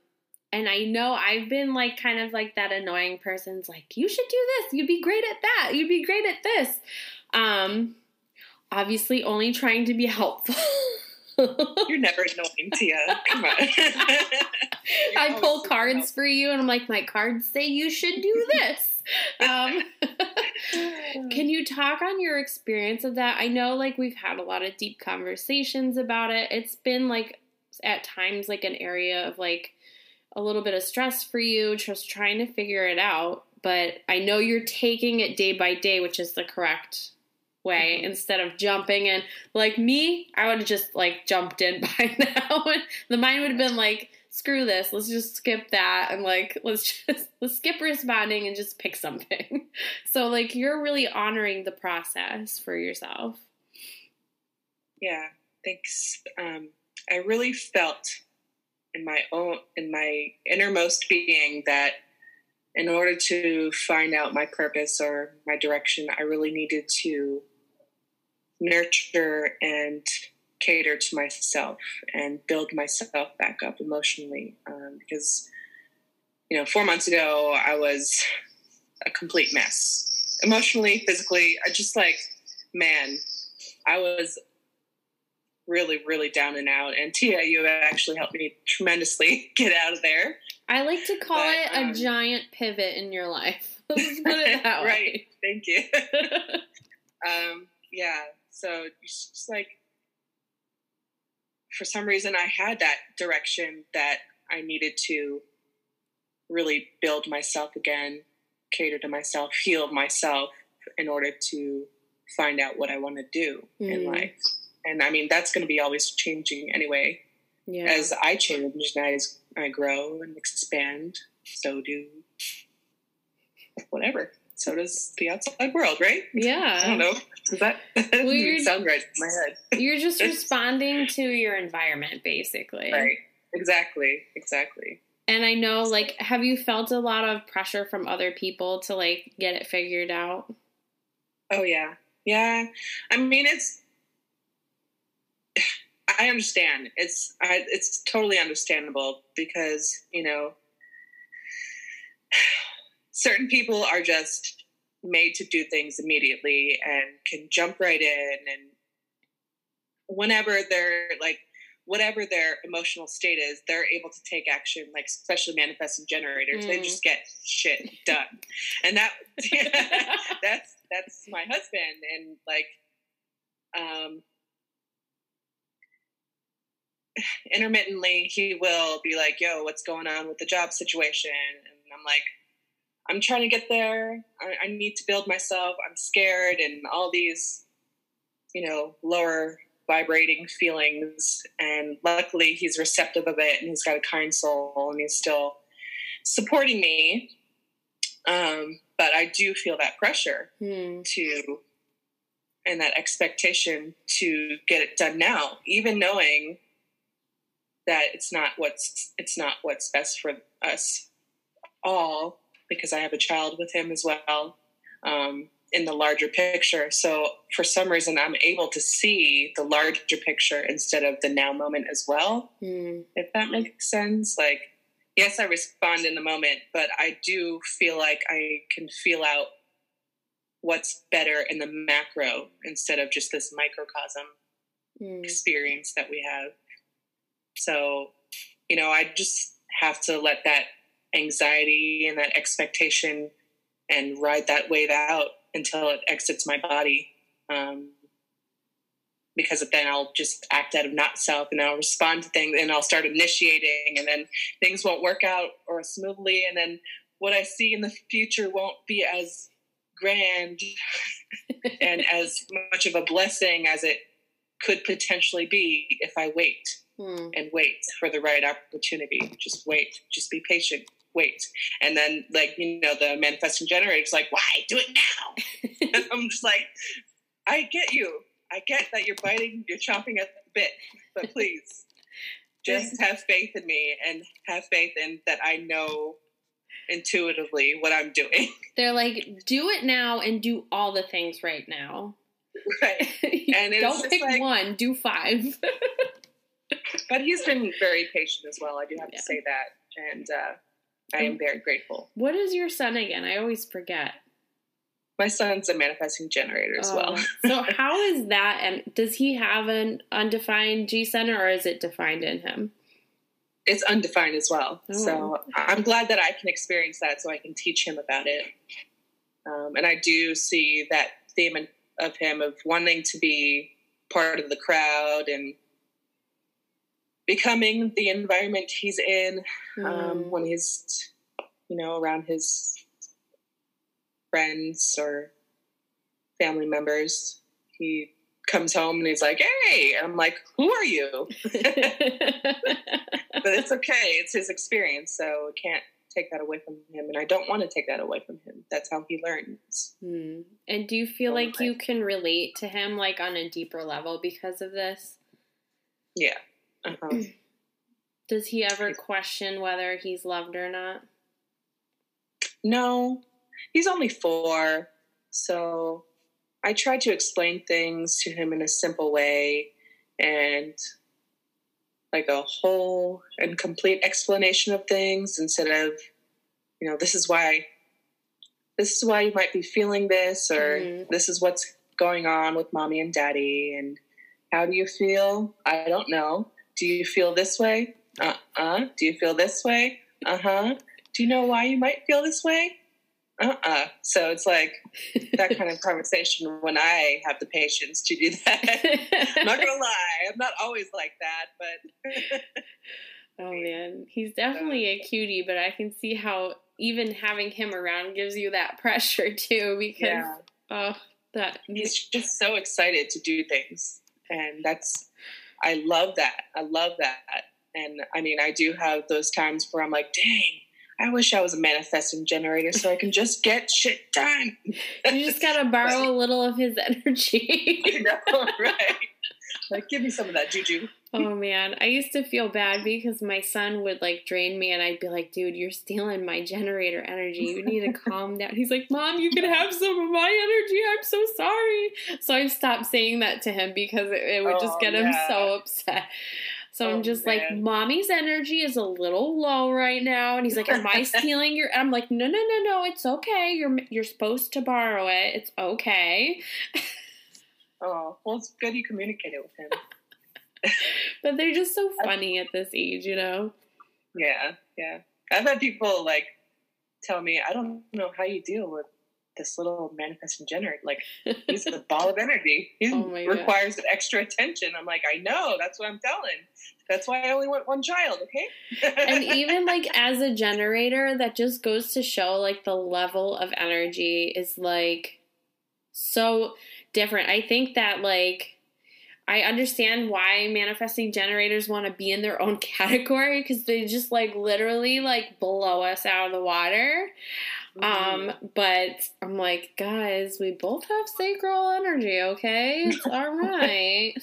And I know I've been like kind of like that annoying person's like, you should do this. You'd be great at that. You'd be great at this. Um, obviously only trying to be helpful. You're never annoying, Tia. Come on. I pull cards for you and I'm like, my cards say you should do this. Um, can you talk on your experience of that? I know like we've had a lot of deep conversations about it. It's been like at times like an area of like, a little bit of stress for you, just trying to figure it out. But I know you're taking it day by day, which is the correct way, mm-hmm. instead of jumping in. Like me, I would have just like jumped in by now. The mind would have been like, screw this. Let's just skip that. And like, let's just, let's skip responding and just pick something. So like, you're really honoring the process for yourself. Yeah. Thanks. Um, I really felt in my own, in my innermost being that in order to find out my purpose or my direction, I really needed to nurture and cater to myself and build myself back up emotionally. Um, because, you know, four months ago, I was a complete mess emotionally, physically. I just like, man, I was really, really down and out. And Tia, you actually helped me tremendously get out of there. I like to call but, it um, a giant pivot in your life. Let's put it that way. Right. Thank you. um, yeah. So it's just like, for some reason I had that direction that I needed to really build myself again, cater to myself, heal myself in order to find out what I want to do mm. in life. And I mean, that's going to be always changing anyway. Yeah. As I change and as I grow and expand, so do whatever. So does the outside world, right? Yeah. I don't know. Does that well, sound right in my head? You're just responding to your environment, basically. Right. Exactly. Exactly. And I know, like, have you felt a lot of pressure from other people to, like, get it figured out? Oh, yeah. Yeah. I mean, it's... I understand. It's I, it's totally understandable because, you know, certain people are just made to do things immediately and can jump right in. And whenever they're like, whatever their emotional state is, they're able to take action, like especially manifesting generators. Mm. They just get shit done. And that yeah, that's that's my husband. And like, um, intermittently he will be like, yo, what's going on with the job situation? And I'm like, I'm trying to get there. I, I need to build myself. I'm scared and all these, you know, lower vibrating feelings. And luckily he's receptive of it and he's got a kind soul and he's still supporting me. Um, but I do feel that pressure hmm. to, and that expectation to get it done now, even knowing that it's not what's, it's not what's best for us all, because I have a child with him as well, um, in the larger picture. So for some reason, I'm able to see the larger picture instead of the now moment as well. Mm. If that makes sense. Like, yes, I respond in the moment, but I do feel like I can feel out what's better in the macro instead of just this microcosm mm. experience that we have. So, you know, I just have to let that anxiety and that expectation and ride that wave out until it exits my body. Um, because then I'll just act out of not self and I'll respond to things and I'll start initiating and then things won't work out or smoothly. And then what I see in the future won't be as grand and as much of a blessing as it could potentially be if I wait. Hmm. And wait for the right opportunity. Just wait. Just be patient. Wait. And then, like, you know, the manifesting generator's like, why? Do it now. And I'm just like, I get you. I get that you're biting, you're chomping at the bit. But please, just have faith in me and have faith in that I know intuitively what I'm doing. They're like, do it now and do all the things right now. Right. And it's don't pick like, one. Do five. But he's been very patient as well. I do have yeah. to say that. and uh, I am very grateful. What is your sun again? I always forget. My son's a manifesting generator as oh, well. So how is that? And does he have an undefined G center, or is it defined in him? It's undefined as well. Oh. So I'm glad that I can experience that so I can teach him about it. Um, and I do see that theme of him of wanting to be part of the crowd and becoming the environment he's in um, mm. when he's, you know, around his friends or family members. He comes home and he's like, hey, and I'm like, who are you? But it's okay. It's his experience. So I can't take that away from him. And I don't want to take that away from him. That's how he learns. Mm. And do you feel like life. You can relate to him like on a deeper level because of this? Yeah. Uh-huh. Does he ever question whether he's loved or not? No. He's only four, so I try to explain things to him in a simple way, and like a whole and complete explanation of things instead of, you know, this is why, this is why you might be feeling this, or mm-hmm. this is what's going on with mommy and daddy, and how do you feel? I don't know. Do you feel this way? Uh-uh. Do you feel this way? Uh-huh. Do you know why you might feel this way? Uh-uh. So it's like that kind of conversation when I have the patience to do that. I'm not going to lie. I'm not always like that, but. Oh, man. He's definitely a cutie, but I can see how even having him around gives you that pressure, too, because yeah. oh, that. He's just so excited to do things. And that's, I love that. I love that. And I mean, I do have those times where I'm like, dang. I wish I was a manifesting generator so I can just get shit done. You just got to borrow a little of his energy. I know, right? Like, give me some of that juju. Oh, man. I used to feel bad because my son would, like, drain me, and I'd be like, dude, you're stealing my generator energy. You need to calm down. He's like, Mom, you can have some of my energy. I'm so sorry. So I've stopped saying that to him because it, it would oh, just get yeah. him so upset. So I'm just oh, like, mommy's energy is a little low right now. And he's like, am I stealing your... I'm like, no, no, no, no. It's okay. You're you're supposed to borrow it. It's okay. Oh, well, it's good you communicated with him. But they're just so funny at this age, you know? Yeah, yeah. I've had people, like, tell me, I don't know how you deal with this little manifesting generator. Like, he's a ball of energy. He oh requires God. extra attention. I'm like, I know. That's what I'm telling. That's why I only want one child, okay? And even, like, as a generator, that just goes to show, like, the level of energy is, like, so different. I think that, like, I understand why manifesting generators want to be in their own category because they just, like, literally, like, blow us out of the water. Um, but I'm like, guys, we both have sacral energy, okay? It's all right.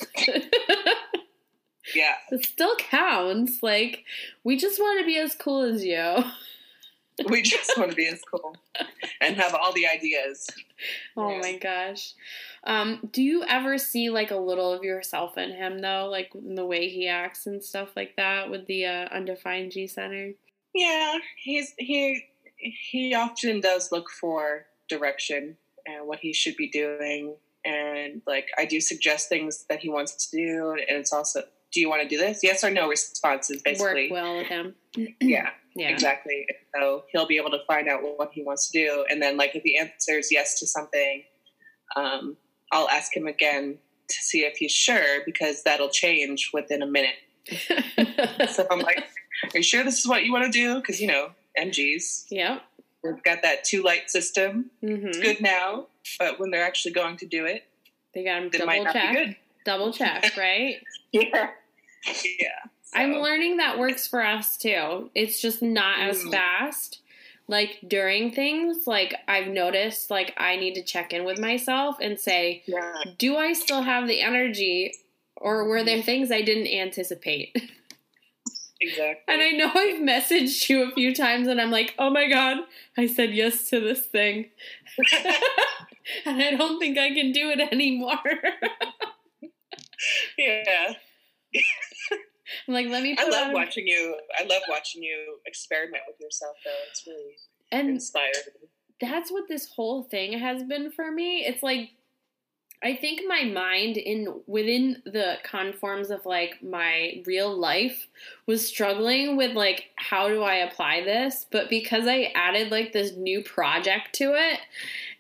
Yeah. It still counts. Like, we just want to be as cool as you. We just want to be as cool and have all the ideas. Oh, yes. My gosh. Um, do you ever see, like, a little of yourself in him, though? Like, in the way he acts and stuff like that with the uh, undefined G center? Yeah, he's, he... He often does look for direction and what he should be doing. And, like, I do suggest things that he wants to do. And it's also, do you want to do this? Yes or no responses, basically. Work well with him. Yeah, yeah, exactly. So he'll be able to find out what he wants to do. And then, like, if he answers yes to something, um, I'll ask him again to see if he's sure, because that'll change within a minute. So I'm like, are you sure this is what you want to do? Because, you know. M Gs. Yep. We've got that two light system. Mm-hmm. It's good now, but when they're actually going to do it, they got them double might not check. Be good. Double check, right? Yeah. Yeah. So. I'm learning that works for us too. It's just not as mm. fast. Like during things, like I've noticed, like I need to check in with myself and say, yeah. do I still have the energy, or were there things I didn't anticipate? Exactly. And I know I've messaged you a few times and I'm like, oh my God, I said yes to this thing. And I don't think I can do it anymore. Yeah. I'm like, let me put I love on... watching you. I love watching you experiment with yourself, though. It's really and inspiring. That's what this whole thing has been for me. It's like, I think my mind in within the conforms of like my real life was struggling with like, how do I apply this? But because I added like this new project to it,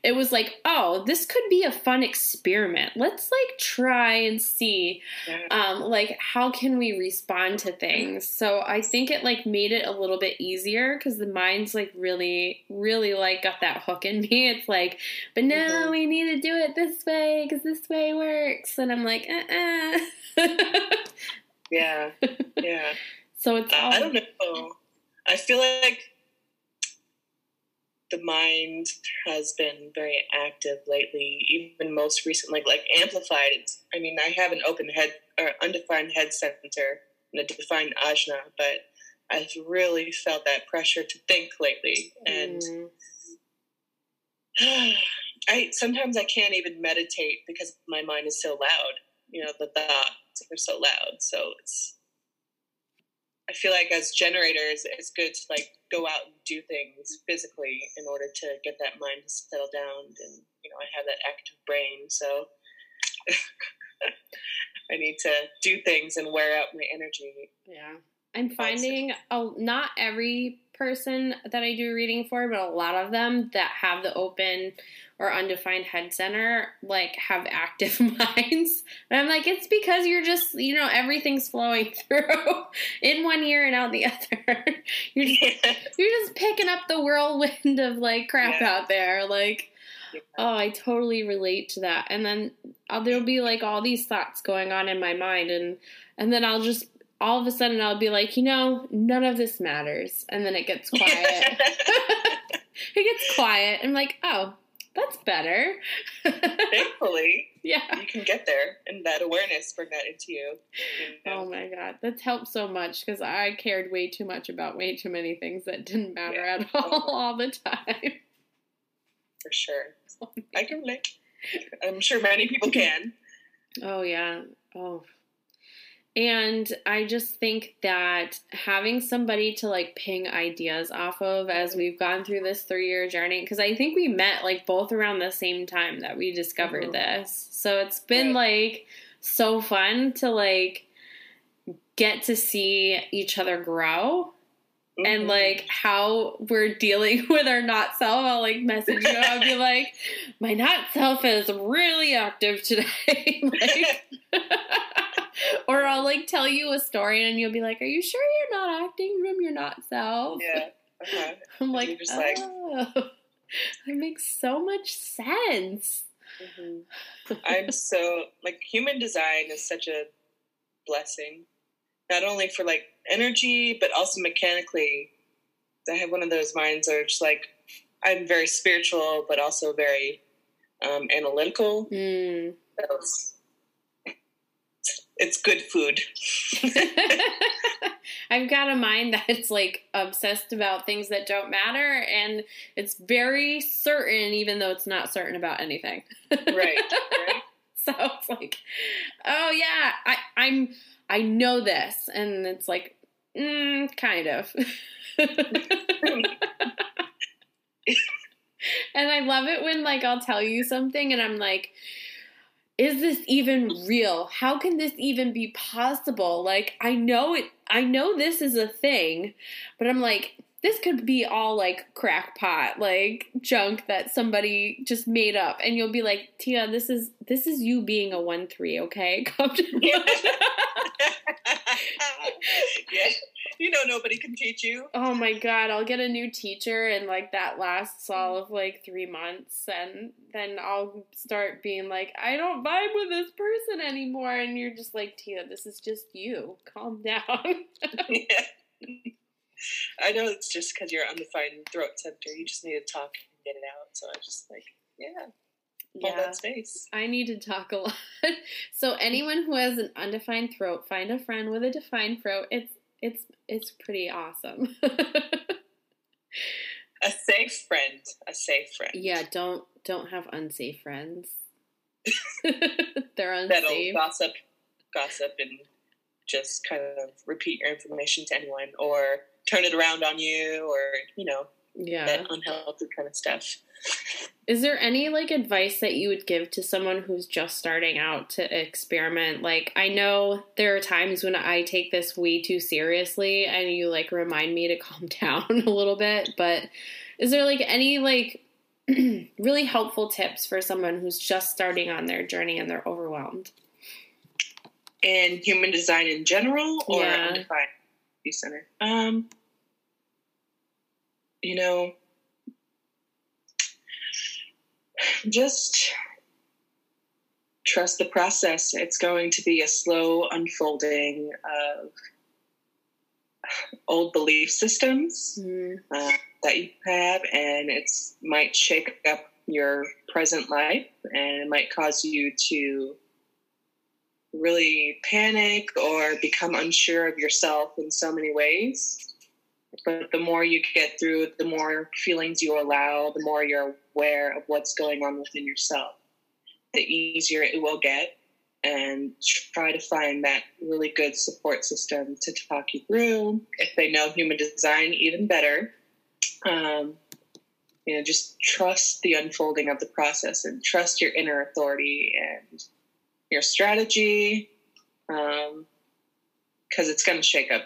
it was like, oh, this could be a fun experiment. Let's like try and see, um, like how can we respond to things? So I think it like made it a little bit easier because the mind's like really, really like got that hook in me. It's like, but no, mm-hmm. we need to do it this way because this way works. And I'm like, uh-uh. yeah, yeah. So it's all. I don't know. I feel like the mind has been very active lately, even most recently, like, like amplified. It's, I mean, I have an open head or undefined head center and a defined ajna, but I've really felt that pressure to think lately. And mm. I, sometimes I can't even meditate because my mind is so loud, you know, the thoughts are so loud. So it's, I feel like as generators, it's good to like go out and do things physically in order to get that mind to settle down. And, you know, I have that active brain, so I need to do things and wear out my energy. Yeah. I'm finding a, not every person that I do reading for, but a lot of them that have the open or undefined head center, like have active minds. And I'm like, it's because you're just, you know, everything's flowing through in one ear and out the other. You're just, yeah. you're just picking up the whirlwind of like crap yeah. out there. Like, yeah. oh, I totally relate to that. And then I'll, there'll be like all these thoughts going on in my mind. And, and then I'll just, all of a sudden I'll be like, you know, none of this matters. And then it gets quiet. it gets quiet. I'm like, oh, that's better. Thankfully, yeah, you can get there. And that awareness, bring that into you. you know? Oh my God. That's helped so much because I cared way too much about way too many things that didn't matter yeah. at all, oh. all the time. For sure. Oh, I can relate. I'm sure many people can. Oh yeah. Oh, and I just think that having somebody to, like, ping ideas off of as we've gone through this three-year journey, because I think we met, like, both around the same time that we discovered mm-hmm. this. So it's been, right. like, so fun to, like, get to see each other grow mm-hmm. and, like, how we're dealing with our not-self. I'll, like, message you. I'll be like, my not-self is really active today. like... Or I'll, like, tell you a story, and you'll be like, are you sure you're not acting from your not self? Yeah. Uh-huh. I'm like, you're just oh, like, that makes so much sense. Mm-hmm. I'm so, like, human design is such a blessing, not only for, like, energy, but also mechanically. I have one of those minds that are just, like, I'm very spiritual, but also very um, analytical. Mm. So it's good food. I've got a mind that's like obsessed about things that don't matter, and it's very certain, even though it's not certain about anything. Right. Right. So it's like, oh yeah, I, I'm, I know this, and it's like, mm, kind of. And I love it when like I'll tell you something, and I'm like, is this even real? How can this even be possible? Like, I know it, I know this is a thing, but I'm like, this could be all like crackpot, like junk that somebody just made up. And you'll be like, Tia, this is, this is you being a one, three. Okay. Come to me. Yeah. yeah. You know, nobody can teach you. Oh my God. I'll get a new teacher. And like that lasts all of like three months. And then I'll start being like, I don't vibe with this person anymore. And you're just like, Tia, this is just you. Calm down. yeah. I know it's just because you're undefined throat center. You just need to talk and get it out. So I'm just like, yeah, hold yeah. that space. I need to talk a lot. So anyone who has an undefined throat, find a friend with a defined throat. It's it's it's pretty awesome. A safe friend. A safe friend. Yeah, don't don't have unsafe friends. They're unsafe. That'll gossip, gossip and just kind of repeat your information to anyone or turn it around on you or, you know, yeah, that unhealthy kind of stuff. Is there any, like, advice that you would give to someone who's just starting out to experiment? Like, I know there are times when I take this way too seriously and you, like, remind me to calm down a little bit, but is there, like, any, like, really helpful tips for someone who's just starting on their journey and they're overwhelmed? In human design in general or yeah. undefined center? Um, you know, just trust the process. It's going to be a slow unfolding of old belief systems mm. uh, that you have, and it's might shake up your present life, and it might cause you to really panic or become unsure of yourself in so many ways. But the more you get through it, the more feelings you allow, the more you're aware of what's going on within yourself, the easier it will get. And try to find that really good support system to talk you through. If they know human design, even better. Um, you know, just trust the unfolding of the process and trust your inner authority and your strategy, because um, it's going to shake up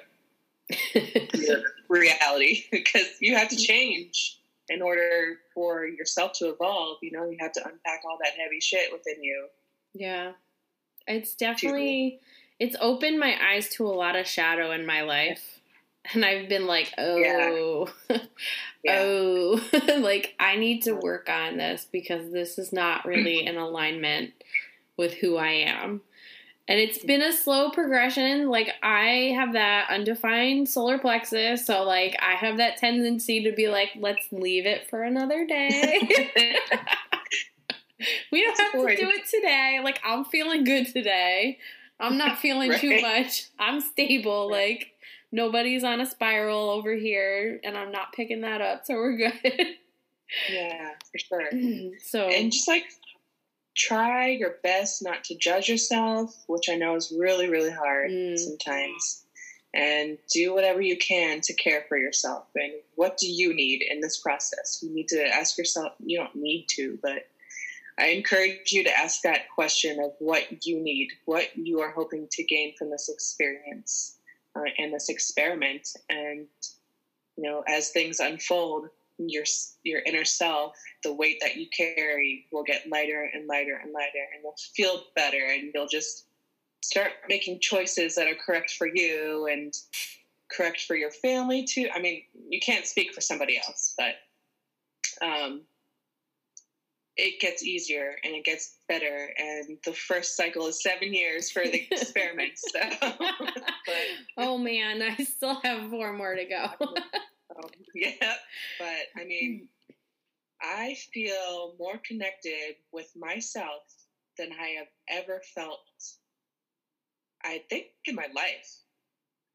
your reality. Because you have to change in order for yourself to evolve. You know, you have to unpack all that heavy shit within you. Yeah. It's definitely, it's opened my eyes to a lot of shadow in my life. And I've been like, oh, yeah. Yeah. oh, like I need to work on this because this is not really in alignment with who I am. And it's been a slow progression. Like I have that undefined solar plexus. So like I have that tendency to be like, let's leave it for another day. We don't have to do it today. Like, I'm feeling good today. I'm not feeling right. too much. I'm stable. Right. Like, nobody's on a spiral over here, and I'm not picking that up, so we're good. Yeah, for sure. So, and just, like, try your best not to judge yourself, which I know is really, really hard mm. sometimes. And do whatever you can to care for yourself. And what do you need in this process? You need to ask yourself. You don't need to, but I encourage you to ask that question of what you need, what you are hoping to gain from this experience uh, and this experiment. And, you know, as things unfold, your your inner self, the weight that you carry will get lighter and lighter and lighter, and you'll feel better, and you'll just start making choices that are correct for you and correct for your family too. I mean, you can't speak for somebody else, but um it gets easier and it gets better. And the first cycle is seven years for the experiment. So. But, oh man, I still have four more to go. um, yeah. But I mean, I feel more connected with myself than I have ever felt, I think, in my life.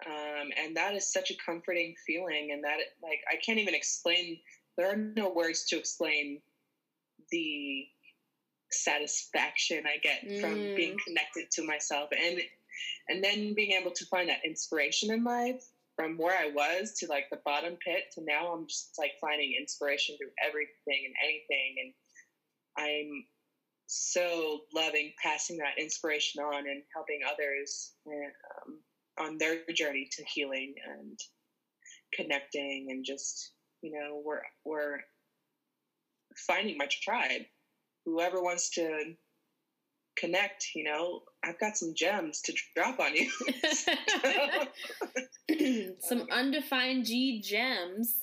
Um, and that is such a comforting feeling. And that, like, I can't even explain, there are no words to explain the satisfaction I get mm. from being connected to myself, and and then being able to find that inspiration in life from where I was to like the bottom pit to now I'm just like finding inspiration through everything and anything, and I'm so loving passing that inspiration on and helping others and, um, on their journey to healing and connecting, and just, you know, we're we're finding my tribe. Whoever wants to connect, you know, I've got some gems to drop on you. Some um, undefined G gems.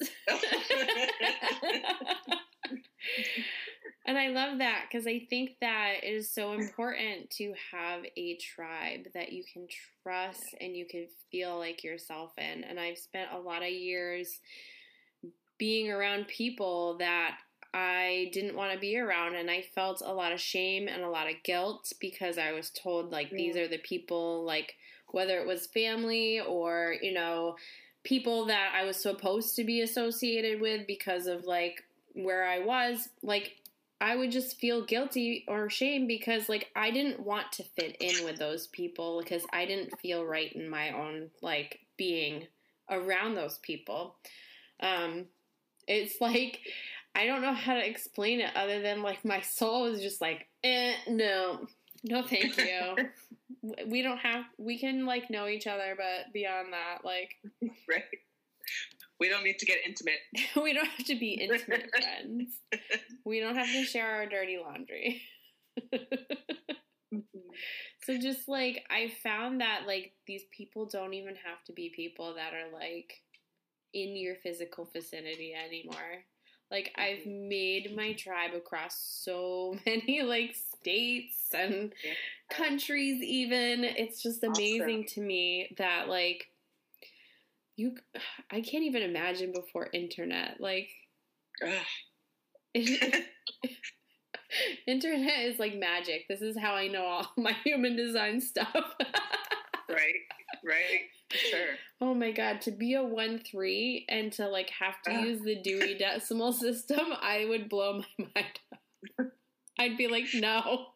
And I love that, because I think that it is so important to have a tribe that you can trust and you can feel like yourself in. And I've spent a lot of years being around people that I didn't want to be around, and I felt a lot of shame and a lot of guilt because I was told, like, yeah. these are the people, like, whether it was family or, you know, people that I was supposed to be associated with because of, like, where I was. Like, I would just feel guilty or shame because, like, I didn't want to fit in with those people because I didn't feel right in my own, like, being around those people. Um, it's like, I don't know how to explain it other than, like, my soul is just like, eh, no, no, thank you. We don't have, we can, like, know each other, but beyond that, like. Right. We don't need to get intimate. We don't have to be intimate friends. We don't have to share our dirty laundry. Mm-hmm. So just, like, I found that, like, these people don't even have to be people that are, like, in your physical vicinity anymore. Like, mm-hmm. I've made my tribe across so many, like, states and yeah. countries even. It's just amazing awesome. To me that, like, You, I can't even imagine before internet. Like, internet is like magic. This is how I know all my human design stuff. Right, right, sure. Oh my God, to be a one three and to like have to uh. use the Dewey Decimal System, I would blow my mind up. I'd be like, no.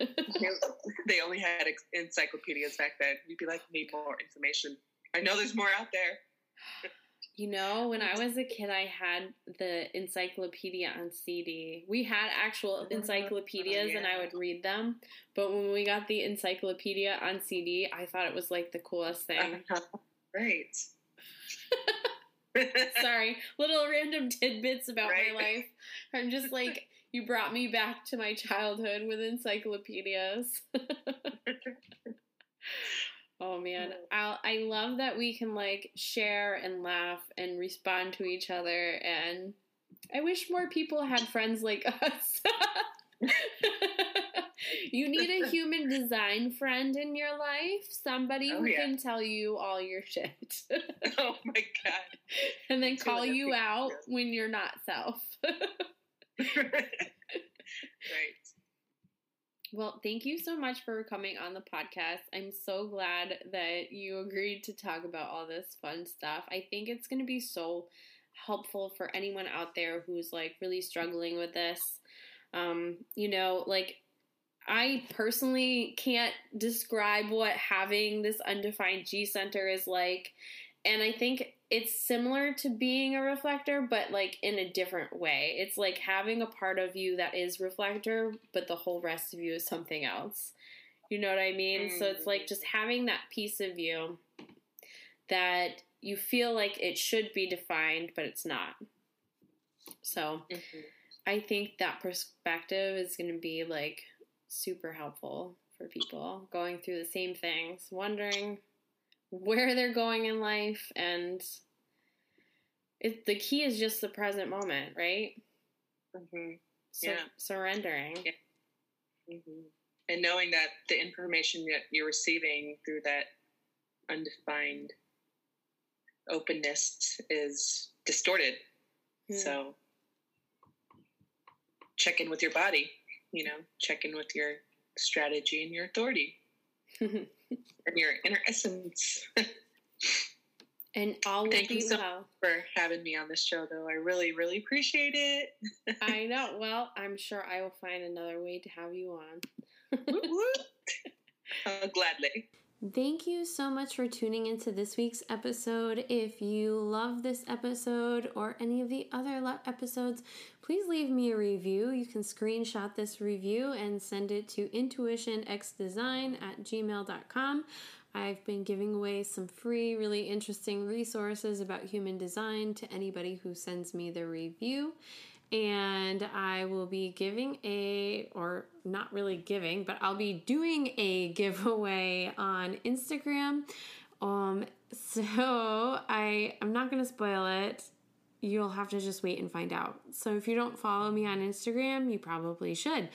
They only had encyclopedias back then. You'd be like, need more information. I know there's more out there. You know, when I was a kid, I had the encyclopedia on C D. We had actual encyclopedias, oh, yeah. and I would read them. But when we got the encyclopedia on C D, I thought it was, like, the coolest thing. Uh, right. Sorry. Little random tidbits about right. my life. I'm just like, you brought me back to my childhood with encyclopedias. Oh, man. I'll, I love that we can, like, share and laugh and respond to each other. And I wish more people had friends like us. You need a human design friend in your life. Somebody oh, who yeah. can tell you all your shit. Oh, my God. And then call you out when you're not self. Right. Well, thank you so much for coming on the podcast. I'm so glad that you agreed to talk about all this fun stuff. I think it's going to be so helpful for anyone out there who's, like, really struggling with this. Um, you know, like, I personally can't describe what having this undefined G center is like. And I think it's similar to being a reflector, but, like, in a different way. It's like having a part of you that is reflector, but the whole rest of you is something else. You know what I mean? Mm. So it's like just having that piece of you that you feel like it should be defined, but it's not. So mm-hmm. I think that perspective is going to be, like, super helpful for people going through the same things, wondering where they're going in life, and it, the key is just the present moment, right? Mm-hmm. So, yeah. Surrendering. Yeah. Mm-hmm. And knowing that the information that you're receiving through that undefined openness is distorted. Yeah. So check in with your body, you know, check in with your strategy and your authority. And your inner essence. And all will Thank you be so well. Much for having me on this show, though. I really, really appreciate it. I know. Well, I'm sure I will find another way to have you on. Whoop, whoop. Uh, gladly. Thank you so much for tuning into this week's episode. If you love this episode or any of the other episodes, please leave me a review. You can screenshot this review and send it to intuitionxdesign at gmail dot com. I've been giving away some free, really interesting resources about human design to anybody who sends me their review. And I will be giving a, or not really giving, but I'll be doing a giveaway on Instagram. Um, so I, I'm not going to spoil it. You'll have to just wait and find out. So if you don't follow me on Instagram, you probably should.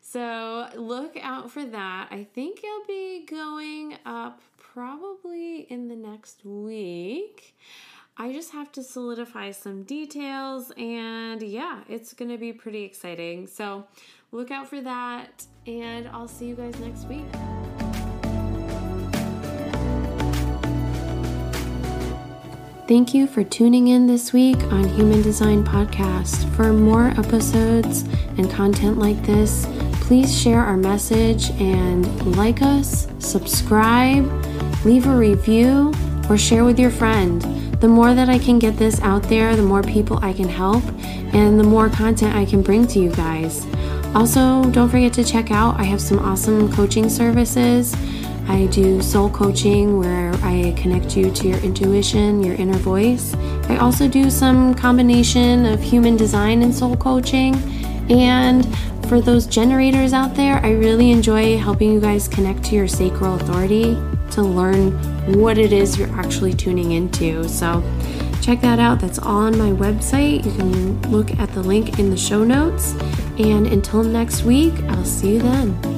So look out for that. I think it'll be going up probably in the next week. I just have to solidify some details, and yeah, it's going to be pretty exciting. So look out for that, and I'll see you guys next week. Thank you for tuning in this week on Human Design Podcast. For more episodes and content like this, please share our message and like us, subscribe, leave a review, or share with your friend. The more that I can get this out there, the more people I can help, and the more content I can bring to you guys. Also, don't forget to check out, I have some awesome coaching services. I do soul coaching where I connect you to your intuition, your inner voice. I also do some combination of human design and soul coaching. And for those generators out there, I really enjoy helping you guys connect to your sacral authority to learn what it is you're actually tuning into. So check that out. That's all on my website. You can look at the link in the show notes. And until next week, I'll see you then.